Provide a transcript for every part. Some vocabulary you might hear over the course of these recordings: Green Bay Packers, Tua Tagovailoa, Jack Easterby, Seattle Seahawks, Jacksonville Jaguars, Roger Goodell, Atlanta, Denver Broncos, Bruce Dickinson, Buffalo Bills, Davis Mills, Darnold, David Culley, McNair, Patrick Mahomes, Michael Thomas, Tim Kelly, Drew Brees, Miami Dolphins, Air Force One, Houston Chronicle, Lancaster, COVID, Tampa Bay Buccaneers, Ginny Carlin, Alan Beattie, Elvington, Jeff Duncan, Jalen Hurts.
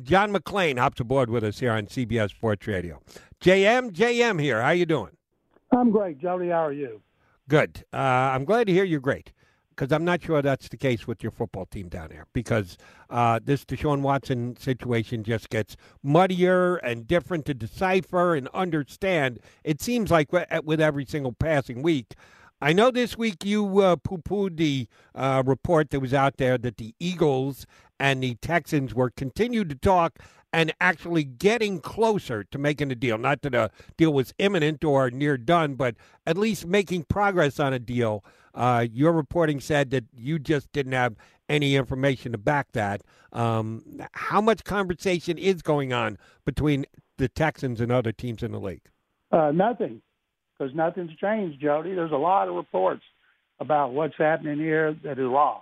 John McClain hops aboard with us here on CBS Sports Radio. JM here. How you doing? I'm great, Jody. How are you? Good. I'm glad to hear you're great, because I'm not sure that's the case with your football team down there, because this Deshaun Watson situation just gets muddier and different to decipher and understand. It seems like with every single passing week. I know this week you poo-pooed the report that was out there that the Eagles and the Texans were continued to talk and actually getting closer to making a deal. Not that a deal was imminent or near done, but at least making progress on a deal. Your reporting said that you just didn't have any information to back that. How much conversation is going on between the Texans and other teams in the league? Nothing. Because nothing's changed, Jody. There's a lot of reports about what's happening here that is wrong.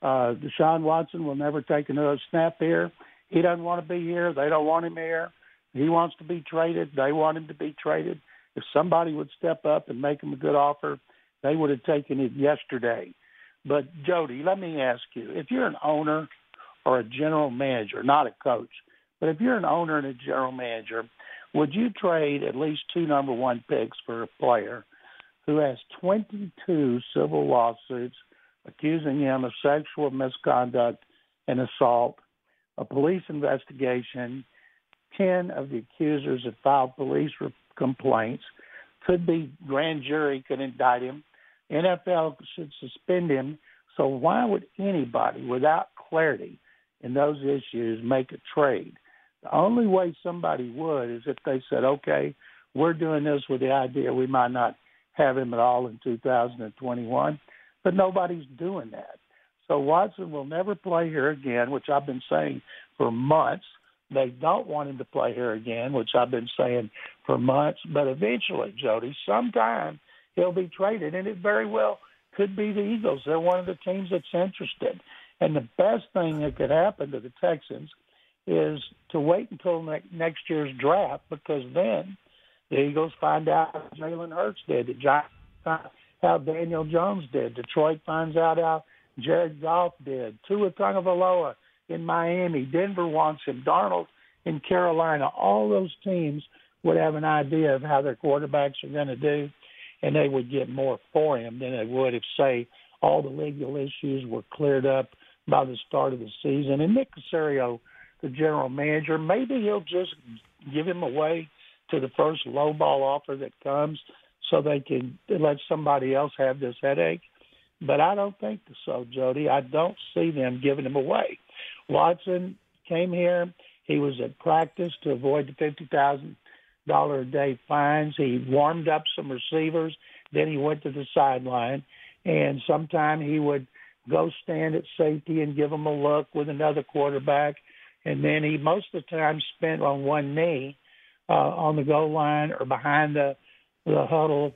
Deshaun Watson will never take another snap here. He doesn't want to be here. They don't want him here. He wants to be traded. They want him to be traded. If somebody would step up and make him a good offer, they would have taken it yesterday. But, Jody, let me ask you, if you're an owner or a general manager, not a coach, but if you're an owner and a general manager, would you trade at least 2 number one picks for a player who has 22 civil lawsuits accusing him of sexual misconduct and assault, a police investigation, 10 of the accusers have filed police complaints, could be grand jury could indict him, NFL should suspend him. So why would anybody without clarity in those issues make a trade? The only way somebody would is if they said, okay, we're doing this with the idea we might not have him at all in 2021, but nobody's doing that. So Watson will never play here again, which I've been saying for months. They don't want him to play here again, which I've been saying for months. But eventually, Jody, sometime he'll be traded, and it very well could be the Eagles. They're one of the teams that's interested. And the best thing that could happen to the Texans is to wait until next year's draft, because then the Eagles find out how Jalen Hurts did, the Giants find out how Daniel Jones did, Detroit finds out how Jared Goff did, Tua Tagovailoa in Miami, Denver wants him, Darnold in Carolina. All those teams would have an idea of how their quarterbacks are going to do, and they would get more for him than they would if, say, all the legal issues were cleared up by the start of the season. And Nick Caserio, the general manager, maybe he'll just give him away to the first low ball offer that comes so they can let somebody else have this headache. But I don't think so, Jody. I don't see them giving him away. Watson came here. He was at practice to avoid the $50,000 a day fines. He warmed up some receivers. Then he went to the sideline. And sometime he would go stand at safety and give them a look with another quarterback. And then he most of the time spent on one knee on the goal line or behind the huddle.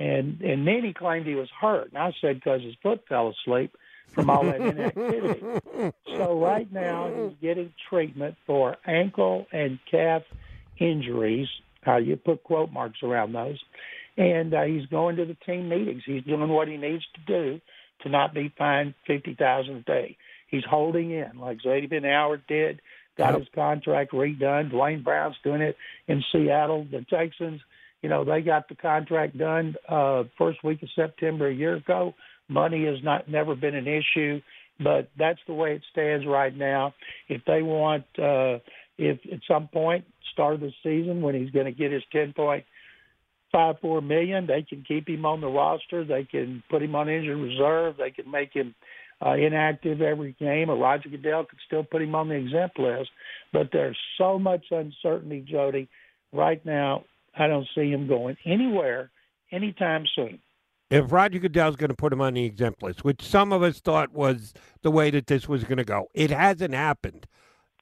And then he claimed he was hurt. And I said because his foot fell asleep from all that inactivity. So right now he's getting treatment for ankle and calf injuries. You put quote marks around those. And he's going to the team meetings. He's doing what he needs to do to not be fined $50,000 a day. He's holding in, like Zadie Ben-Hour did, got his contract redone. Dwayne Brown's doing it in Seattle. The Texans, they got the contract done first week of September a year ago. Money has never been an issue. But that's the way it stands right now. If they want, if at some point, start of the season, when he's going to get his $10.54 million, they can keep him on the roster. They can put him on injured reserve. They can make him inactive every game. Or Roger Goodell could still put him on the exempt list. But there's so much uncertainty, Jody. Right now, I don't see him going anywhere anytime soon. If Roger Goodell's going to put him on the exempt list, which some of us thought was the way that this was going to go, it hasn't happened.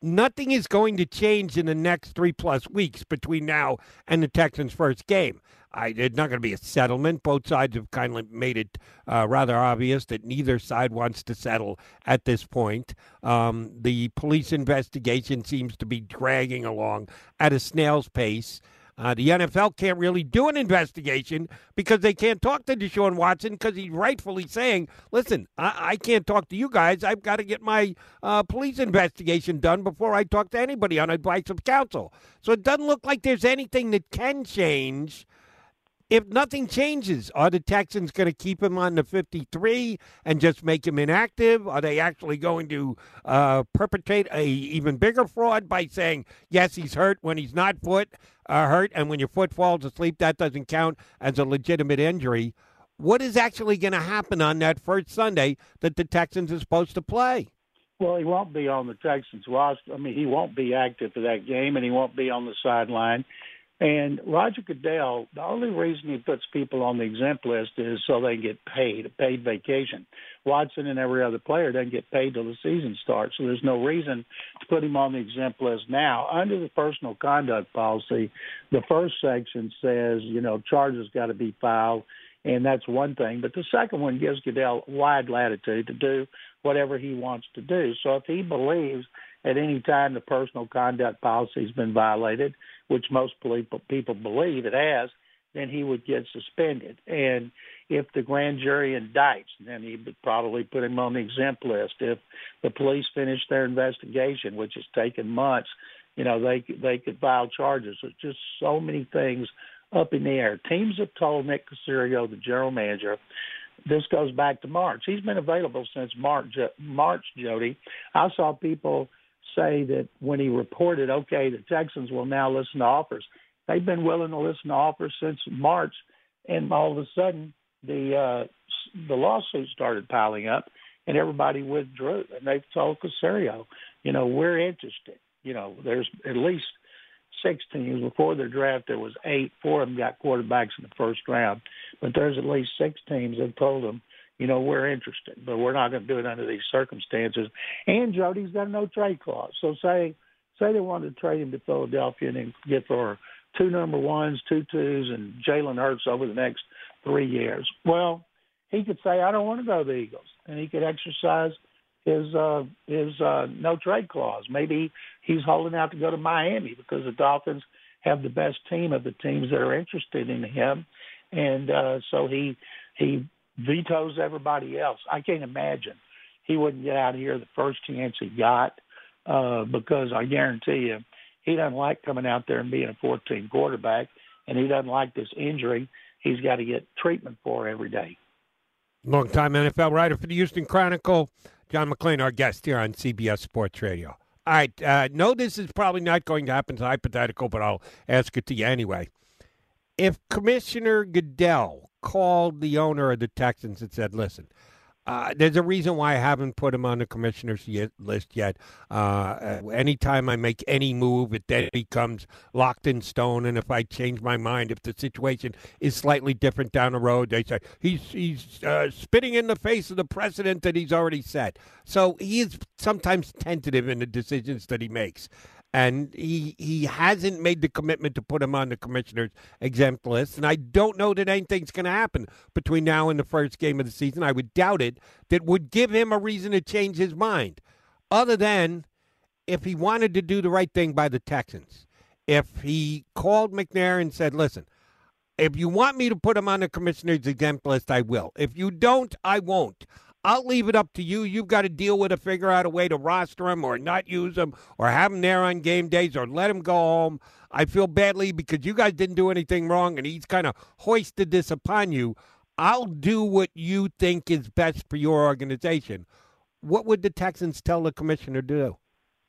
Nothing is going to change in the next 3+ weeks between now and the Texans' first game. It's not going to be a settlement. Both sides have kind of made it rather obvious that neither side wants to settle at this point. The police investigation seems to be dragging along at a snail's pace. The NFL can't really do an investigation because they can't talk to Deshaun Watson because he's rightfully saying, listen, I can't talk to you guys. I've got to get my police investigation done before I talk to anybody on advice of counsel. So it doesn't look like there's anything that can change. If nothing changes, are the Texans going to keep him on the 53 and just make him inactive? Are they actually going to perpetrate a even bigger fraud by saying, yes, he's hurt when he's not hurt, and when your foot falls asleep, that doesn't count as a legitimate injury? What is actually going to happen on that first Sunday that the Texans are supposed to play? Well, he won't be on the Texans roster. I mean, he won't be active for that game, and he won't be on the sideline. And Roger Goodell, the only reason he puts people on the exempt list is so they get paid, a paid vacation. Watson and every other player doesn't get paid till the season starts, so there's no reason to put him on the exempt list now. Under the personal conduct policy, the first section says, you know, charges got to be filed, and that's one thing. But the second one gives Goodell wide latitude to do whatever he wants to do. So if he believes at any time the personal conduct policy has been violated, which most people believe it has, then he would get suspended. And if the grand jury indicts, then he would probably put him on the exempt list. If the police finish their investigation, which has taken months, you know, they could file charges. There's just so many things up in the air. Teams have told Nick Caserio, the general manager, this goes back to March. He's been available since March, Jody. I saw people say that when he reported, okay, the Texans will now listen to offers. They've been willing to listen to offers since March, and all of a sudden the lawsuit started piling up, and everybody withdrew. And they've told Caserio, you know, we're interested. You know, there's at least 6 teams. Before the draft, there was 8. 4 of them got quarterbacks in the first round. But there's at least 6 teams that told them, you know, we're interested, but we're not going to do it under these circumstances. And Jody's got a no-trade clause. So say they wanted to trade him to Philadelphia and then get for 2 number 1s, 2 2s, and Jalen Hurts over the next 3 years. Well, he could say, I don't want to go to the Eagles, and he could exercise his no-trade clause. Maybe he's holding out to go to Miami because the Dolphins have the best team of the teams that are interested in him. And so he vetoes everybody else. I can't imagine he wouldn't get out of here the first chance he got because I guarantee you he doesn't like coming out there and being a 14 quarterback, and he doesn't like this injury he's got to get treatment for every day. Long-time NFL writer for the Houston Chronicle, John McClain, our guest here on CBS Sports Radio. All right, no, this is probably not going to happen. It's hypothetical, but I'll ask it to you anyway. If Commissioner Goodell called the owner of the Texans and said, listen, there's a reason why I haven't put him on the commissioner's list yet. Anytime I make any move, it then becomes locked in stone. And if I change my mind, if the situation is slightly different down the road, they say he's spitting in the face of the precedent that he's already set. So he is sometimes tentative in the decisions that he makes. And he hasn't made the commitment to put him on the commissioner's exempt list. And I don't know that anything's going to happen between now and the first game of the season. I would doubt it. That would give him a reason to change his mind. Other than if he wanted to do the right thing by the Texans. If he called McNair and said, listen, if you want me to put him on the commissioner's exempt list, I will. If you don't, I won't. I'll leave it up to you. You've got to deal with it, figure out a way to roster him or not use him or have him there on game days or let him go home. I feel badly because you guys didn't do anything wrong, and he's kind of hoisted this upon you. I'll do what you think is best for your organization. what would the Texans tell the commissioner to do?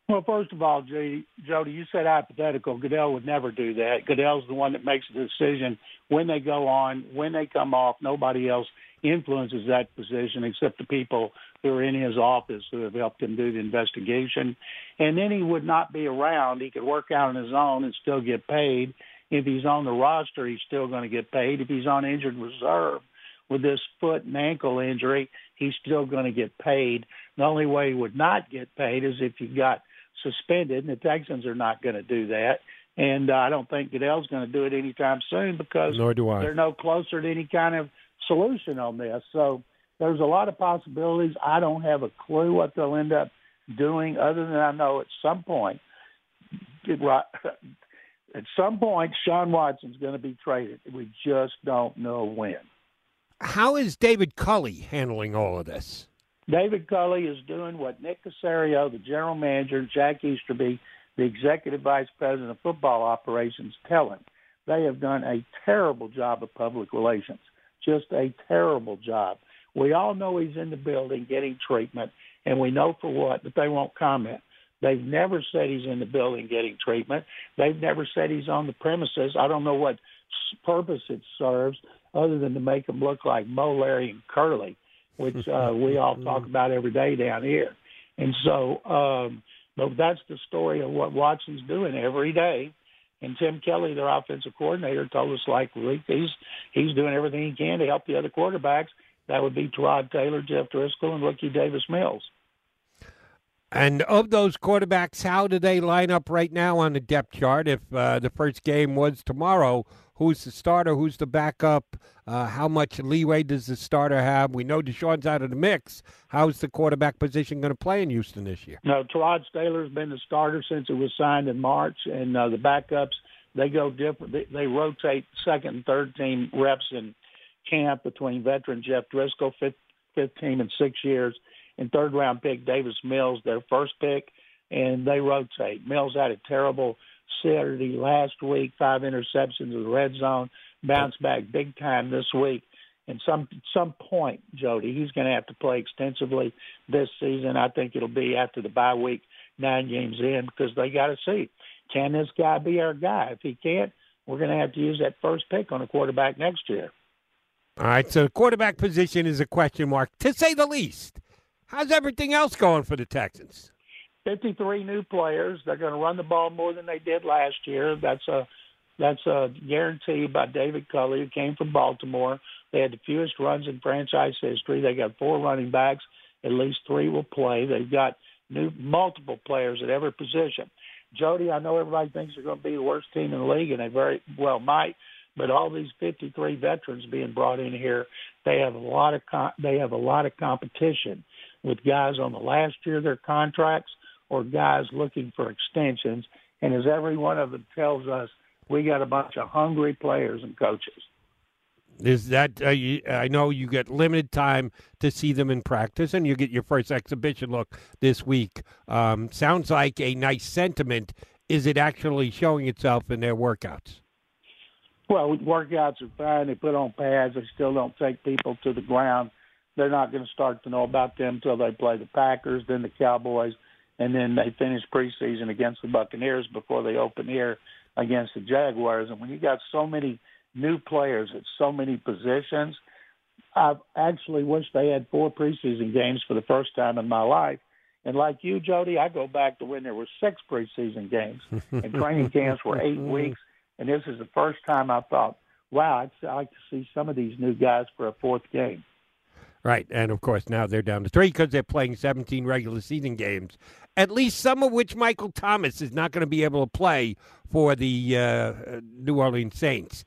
Well, first of all, Jody, you said hypothetical. Goodell would never do that. Goodell's the one that makes the decision when they go on, when they come off. Nobody else influences that position except the people who are in his office who have helped him do the investigation. And then he would not be around. He could work out on his own and still get paid. If he's on the roster, he's still going to get paid. If he's on injured reserve with this foot and ankle injury, he's still going to get paid. The only way he would not get paid is if he got suspended, and the Texans are not going to do that. And I don't think Goodell's going to do it anytime soon because they're no closer to any kind of solution on this. So there's a lot of possibilities. I don't have a clue what they'll end up doing other than I know at some point, Deshaun Watson's going to be traded. We just don't know when. How is David Culley handling all of this? David Culley is doing what Nick Caserio, the general manager, and Jack Easterby, the executive vice president of football operations, tell him. They have done a terrible job of public relations, just a terrible job. We all know he's in the building getting treatment, and we know for what, but they won't comment. They've never said he's in the building getting treatment. They've never said he's on the premises. I don't know what purpose it serves other than to make him look like Mo, Larry, and Curly, which we all talk about every day down here. And so but that's the story of what Watson's doing every day. And Tim Kelly, their offensive coordinator, told us like week he's doing everything he can to help the other quarterbacks. That would be Tyrod Taylor, Jeff Driskel, and rookie Davis Mills. And of those quarterbacks, how do they line up right now on the depth chart? If the first game was tomorrow, who's the starter? Who's the backup? How much leeway does the starter have? We know Deshaun's out of the mix. How's the quarterback position going to play in Houston this year? No, Tyrod Taylor's been the starter since it was signed in March, and the backups, they go different. They rotate second and third team reps in camp between veteran Jeff Driskel, fifth team in 6 years, and third-round pick Davis Mills, their first pick, and they rotate. Mills had a terrible Saturday last week, 5 interceptions in the red zone, bounced back big time this week. And some point, Jody, he's going to have to play extensively this season. I think it'll be after the bye week, 9 games in, because they got to see, can this guy be our guy? If he can't, we're going to have to use that first pick on a quarterback next year. All right, so the quarterback position is a question mark, to say the least. How's everything else going for the Texans? 53 new players. They're going to run the ball more than they did last year. That's a guarantee by David Culley, who came from Baltimore. They had the fewest runs in franchise history. They got 4 running backs. At least 3 will play. They've got multiple players at every position. Jody, I know everybody thinks they're going to be the worst team in the league, and they very well might. But all these 53 veterans being brought in here, they have a lot of competition with guys on the last year of their contracts or guys looking for extensions. And as every one of them tells us, we got a bunch of hungry players and coaches. Is that I know you get limited time to see them in practice, and you get your first exhibition look this week. Sounds like a nice sentiment. Is it actually showing itself in their workouts? Well, workouts are fine. They put on pads. They still don't take people to the ground. They're not going to start to know about them until they play the Packers, then the Cowboys, and then they finish preseason against the Buccaneers before they open here against the Jaguars. And when you got so many new players at so many positions, I actually wish they had 4 preseason games for the first time in my life. And like you, Jody, I go back to when there were 6 preseason games and training camps were 8 weeks. And this is the first time I thought, wow, I'd like to see some of these new guys for a 4th game. Right, and of course now they're down to 3 because they're playing 17 regular season games, at least some of which Michael Thomas is not going to be able to play for the New Orleans Saints.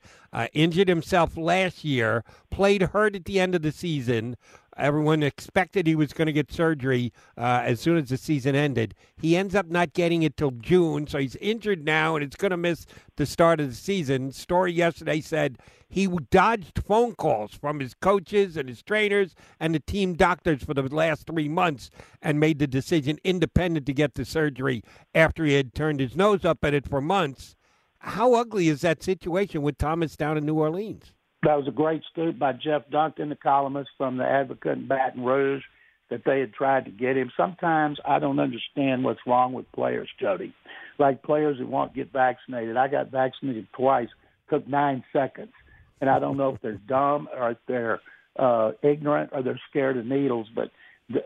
Injured himself last year, played hurt at the end of the season. Everyone expected he was going to get surgery as soon as the season ended. He ends up not getting it till June, so he's injured now, and it's going to miss the start of the season. Story yesterday said he dodged phone calls from his coaches and his trainers and the team doctors for the last 3 months and made the decision independent to get the surgery after he had turned his nose up at it for months. How ugly is that situation with Thomas down in New Orleans? That was a great scoop by Jeff Duncan, the columnist from the Advocate in Baton Rouge. that they had tried to get him. Sometimes I don't understand what's wrong with players, Jody, like players who won't get vaccinated. I got vaccinated twice, took 9 seconds, and I don't know if they're dumb or if they're ignorant or they're scared of needles, but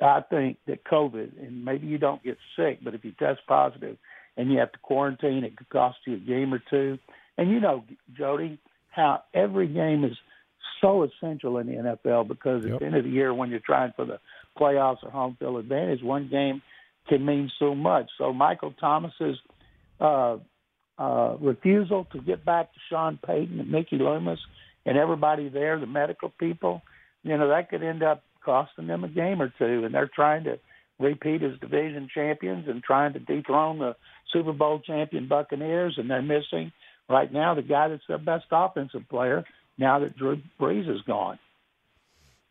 I think that COVID, and maybe you don't get sick, but if you test positive and you have to quarantine, it could cost you a game or two. And you know, Jody, how every game is so essential in the NFL because at the end of the year when you're trying for the playoffs or home field advantage, one game can mean so much. So Michael Thomas's refusal to get back to Sean Payton and Mickey Loomis and everybody there, the medical people, you know, that could end up costing them a game or two, and they're trying to repeat as division champions and trying to dethrone the Super Bowl champion Buccaneers, and they're missing right now the guy that's their best offensive player now that Drew Brees is gone.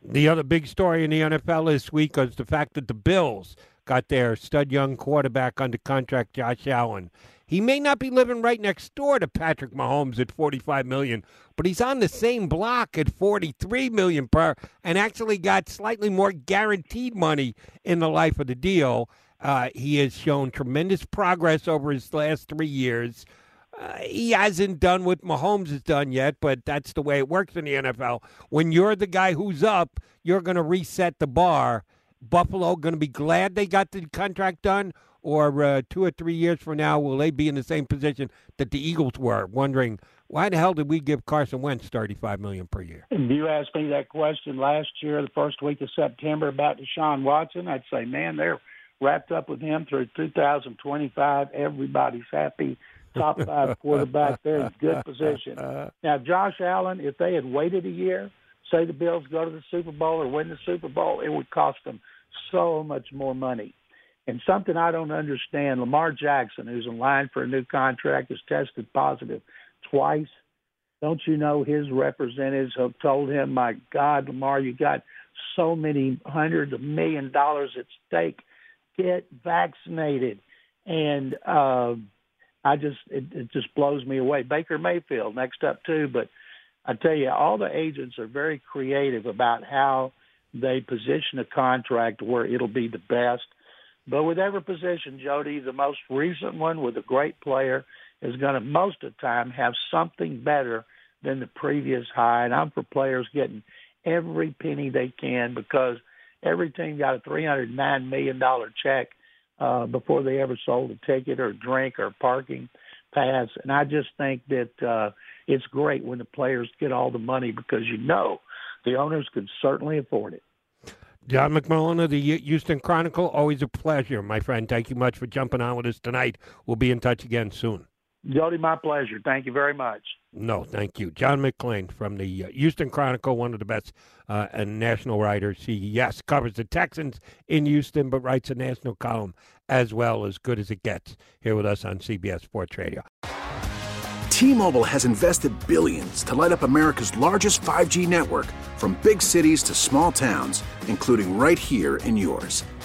The other big story in the NFL this week is the fact that the Bills got their stud young quarterback under contract, Josh Allen. He may not be living right next door to Patrick Mahomes at $45 million, but he's on the same block at $43 million per and actually got slightly more guaranteed money in the life of the deal. He has shown tremendous progress over his last 3 years. He hasn't done what Mahomes has done yet, but that's the way it works in the NFL. When you're the guy who's up, you're going to reset the bar. Buffalo going to be glad they got the contract done, or 2 or 3 years from now, will they be in the same position that the Eagles were, wondering, why the hell did we give Carson Wentz $35 million per year? If you asked me that question last year, the first week of September, about Deshaun Watson, I'd say, man, they're wrapped up with him through 2025. Everybody's happy. Top five quarterback. They're in good position. Now, Josh Allen, if they had waited a year, say the Bills go to the Super Bowl or win the Super Bowl, it would cost them so much more money. And something I don't understand, Lamar Jackson, who's in line for a new contract, has tested positive twice. Don't you know his representatives have told him, my God, Lamar, you got so many hundreds of $1 million at stake. Get vaccinated. And it just blows me away. Baker Mayfield next up too, but I tell you, all the agents are very creative about how they position a contract where it'll be the best. But with every position, Jody, the most recent one with a great player is going to most of the time have something better than the previous high. And I'm for players getting every penny they can because every team got a $309 million check before they ever sold a ticket or drink or parking pass. And I just think that it's great when the players get all the money because, you know, the owners could certainly afford it. John McMullen of the Houston Chronicle, always a pleasure, my friend. Thank you much for jumping on with us tonight. We'll be in touch again soon. Jody, my pleasure. Thank you very much. No, thank you. John McClain from the Houston Chronicle, one of the best national writers. He, yes, covers the Texans in Houston, but writes a national column as well, as good as it gets, here with us on CBS Sports Radio. T-Mobile has invested billions to light up America's largest 5G network, from big cities to small towns, including right here in yours.